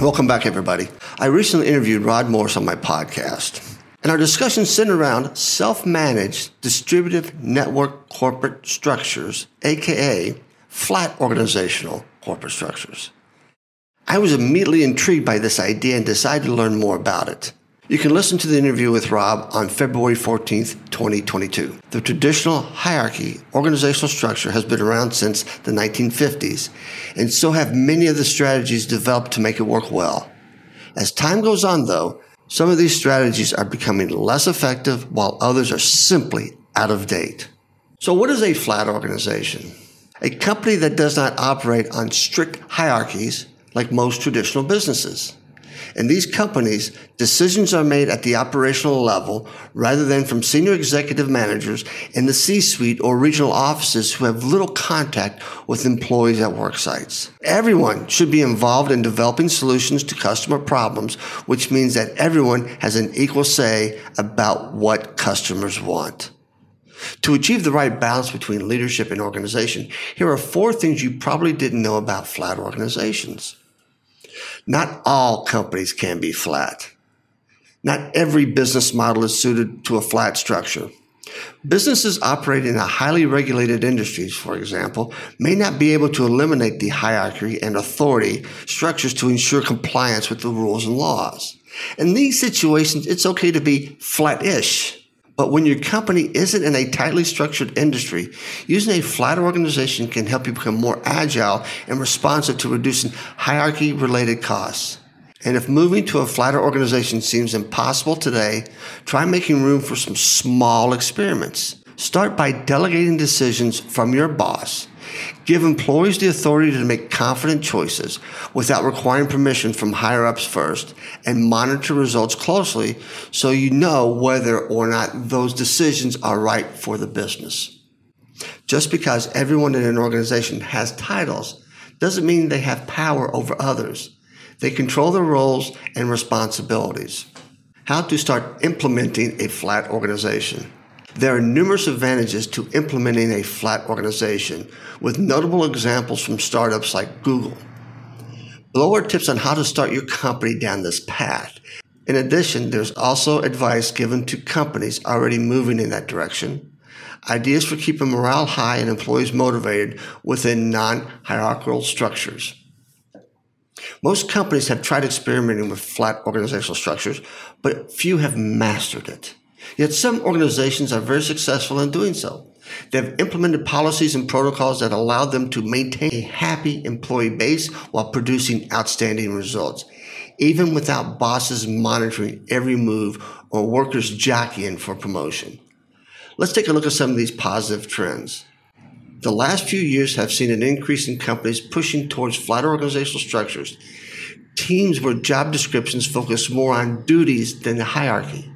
Welcome back, everybody. I recently interviewed Rod Morris on my podcast, and our discussion centered around self-managed distributive network corporate structures, aka flat organizational corporate structures. I was immediately intrigued by this idea and decided to learn more about it. You can listen to the interview with Rob on February 14th, 2022. The traditional hierarchy organizational structure has been around since the 1950s, and so have many of the strategies developed to make it work well. As time goes on, though, some of these strategies are becoming less effective while others are simply out of date. So what is a flat organization? A company that does not operate on strict hierarchies like most traditional businesses. In these companies, decisions are made at the operational level rather than from senior executive managers in the C-suite or regional offices who have little contact with employees at work sites. Everyone should be involved in developing solutions to customer problems, which means that everyone has an equal say about what customers want. To achieve the right balance between leadership and organization, here are 4 things you probably didn't know about flat organizations. Not all companies can be flat. Not every business model is suited to a flat structure. Businesses operating in highly regulated industries, for example, may not be able to eliminate the hierarchy and authority structures to ensure compliance with the rules and laws. In these situations, it's okay to be flat-ish. But when your company isn't in a tightly structured industry, using a flat organization can help you become more agile and responsive to reducing hierarchy-related costs. And if moving to a flatter organization seems impossible today, try making room for some small experiments. Start by delegating decisions from your boss. Give employees the authority to make confident choices without requiring permission from higher-ups first, and monitor results closely so you know whether or not those decisions are right for the business. Just because everyone in an organization has titles doesn't mean they have power over others. They control their roles and responsibilities. How to start implementing a flat organization. There are numerous advantages to implementing a flat organization, with notable examples from startups like Google. Below are tips on how to start your company down this path. In addition, there's also advice given to companies already moving in that direction, ideas for keeping morale high and employees motivated within non-hierarchical structures. Most companies have tried experimenting with flat organizational structures, but few have mastered it. Yet some organizations are very successful in doing so. They have implemented policies and protocols that allow them to maintain a happy employee base while producing outstanding results, even without bosses monitoring every move or workers jockeying for promotion. Let's take a look at some of these positive trends. The last few years have seen an increase in companies pushing towards flatter organizational structures, teams where job descriptions focus more on duties than the hierarchy.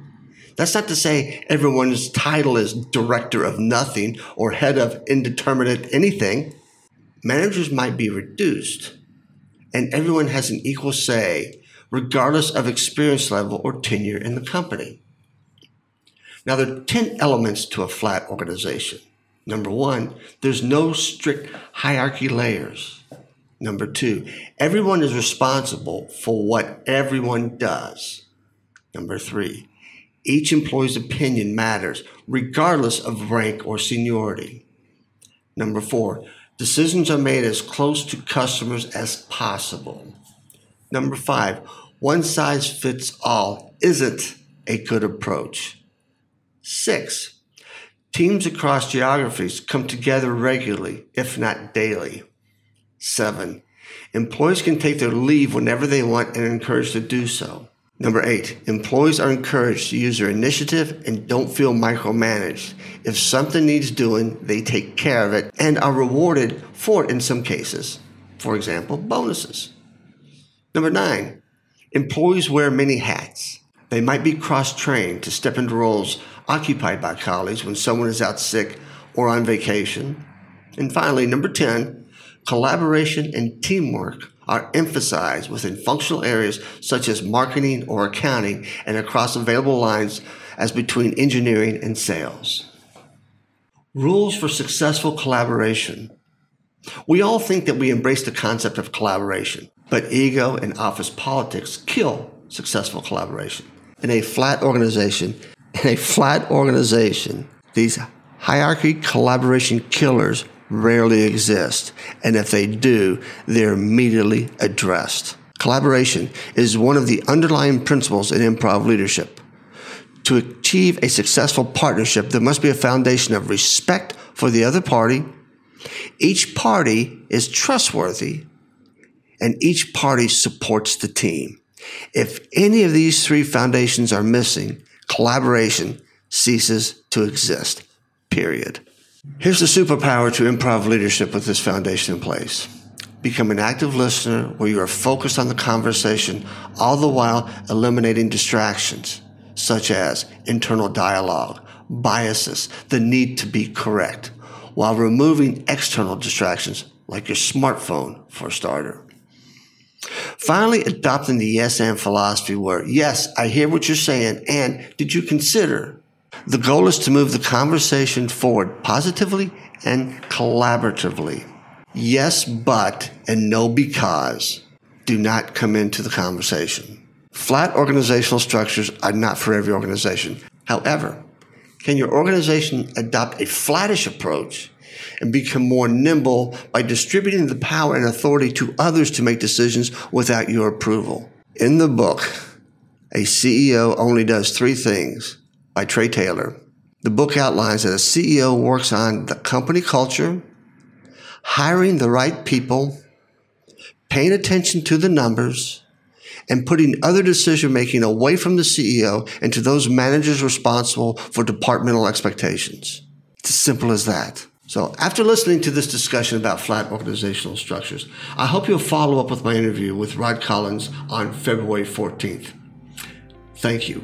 That's not to say everyone's title is director of nothing or head of indeterminate anything. Managers might be reduced, and everyone has an equal say, regardless of experience level or tenure in the company. Now, there are 10 elements to a flat organization. Number 1, there's no strict hierarchy layers. Number 2, everyone is responsible for what everyone does. Number 3, each employee's opinion matters, regardless of rank or seniority. Number 4, decisions are made as close to customers as possible. Number 5, one size fits all isn't a good approach. 6, teams across geographies come together regularly, if not daily. 7, employees can take their leave whenever they want and are encouraged to do so. Number 8, employees are encouraged to use their initiative and don't feel micromanaged. If something needs doing, they take care of it and are rewarded for it in some cases. For example, bonuses. Number 9, employees wear many hats. They might be cross-trained to step into roles occupied by colleagues when someone is out sick or on vacation. And finally, number 10, collaboration and teamwork are emphasized within functional areas such as marketing or accounting and across available lines as between engineering and sales. Rules for successful collaboration. We all think that we embrace the concept of collaboration, But ego and office politics kill successful collaboration. In a flat organization, these hierarchy collaboration killers rarely exist, and if they do, they're immediately addressed. Collaboration is one of the underlying principles in improv leadership. To achieve a successful partnership, there must be a foundation of respect for the other party. Each party is trustworthy, and each party supports the team. If any of these three foundations are missing, collaboration ceases to exist, period. Here's the superpower to improv leadership with this foundation in place. Become an active listener where you are focused on the conversation, all the while eliminating distractions, such as internal dialogue, biases, the need to be correct, while removing external distractions like your smartphone, for a starter. Finally, adopting the yes and philosophy where, yes, I hear what you're saying, and did you consider? The goal is to move the conversation forward positively and collaboratively. Yes, but, and no, because do not come into the conversation. Flat organizational structures are not for every organization. However, can your organization adopt a flattish approach and become more nimble by distributing the power and authority to others to make decisions without your approval? In the book, A CEO Only Does Three Things by Trey Taylor, the book outlines that a CEO works on the company culture, hiring the right people, paying attention to the numbers, and putting other decision-making away from the CEO and to those managers responsible for departmental expectations. It's as simple as that. So after listening to this discussion about flat organizational structures, I hope you'll follow up with my interview with Rod Collins on February 14th. Thank you.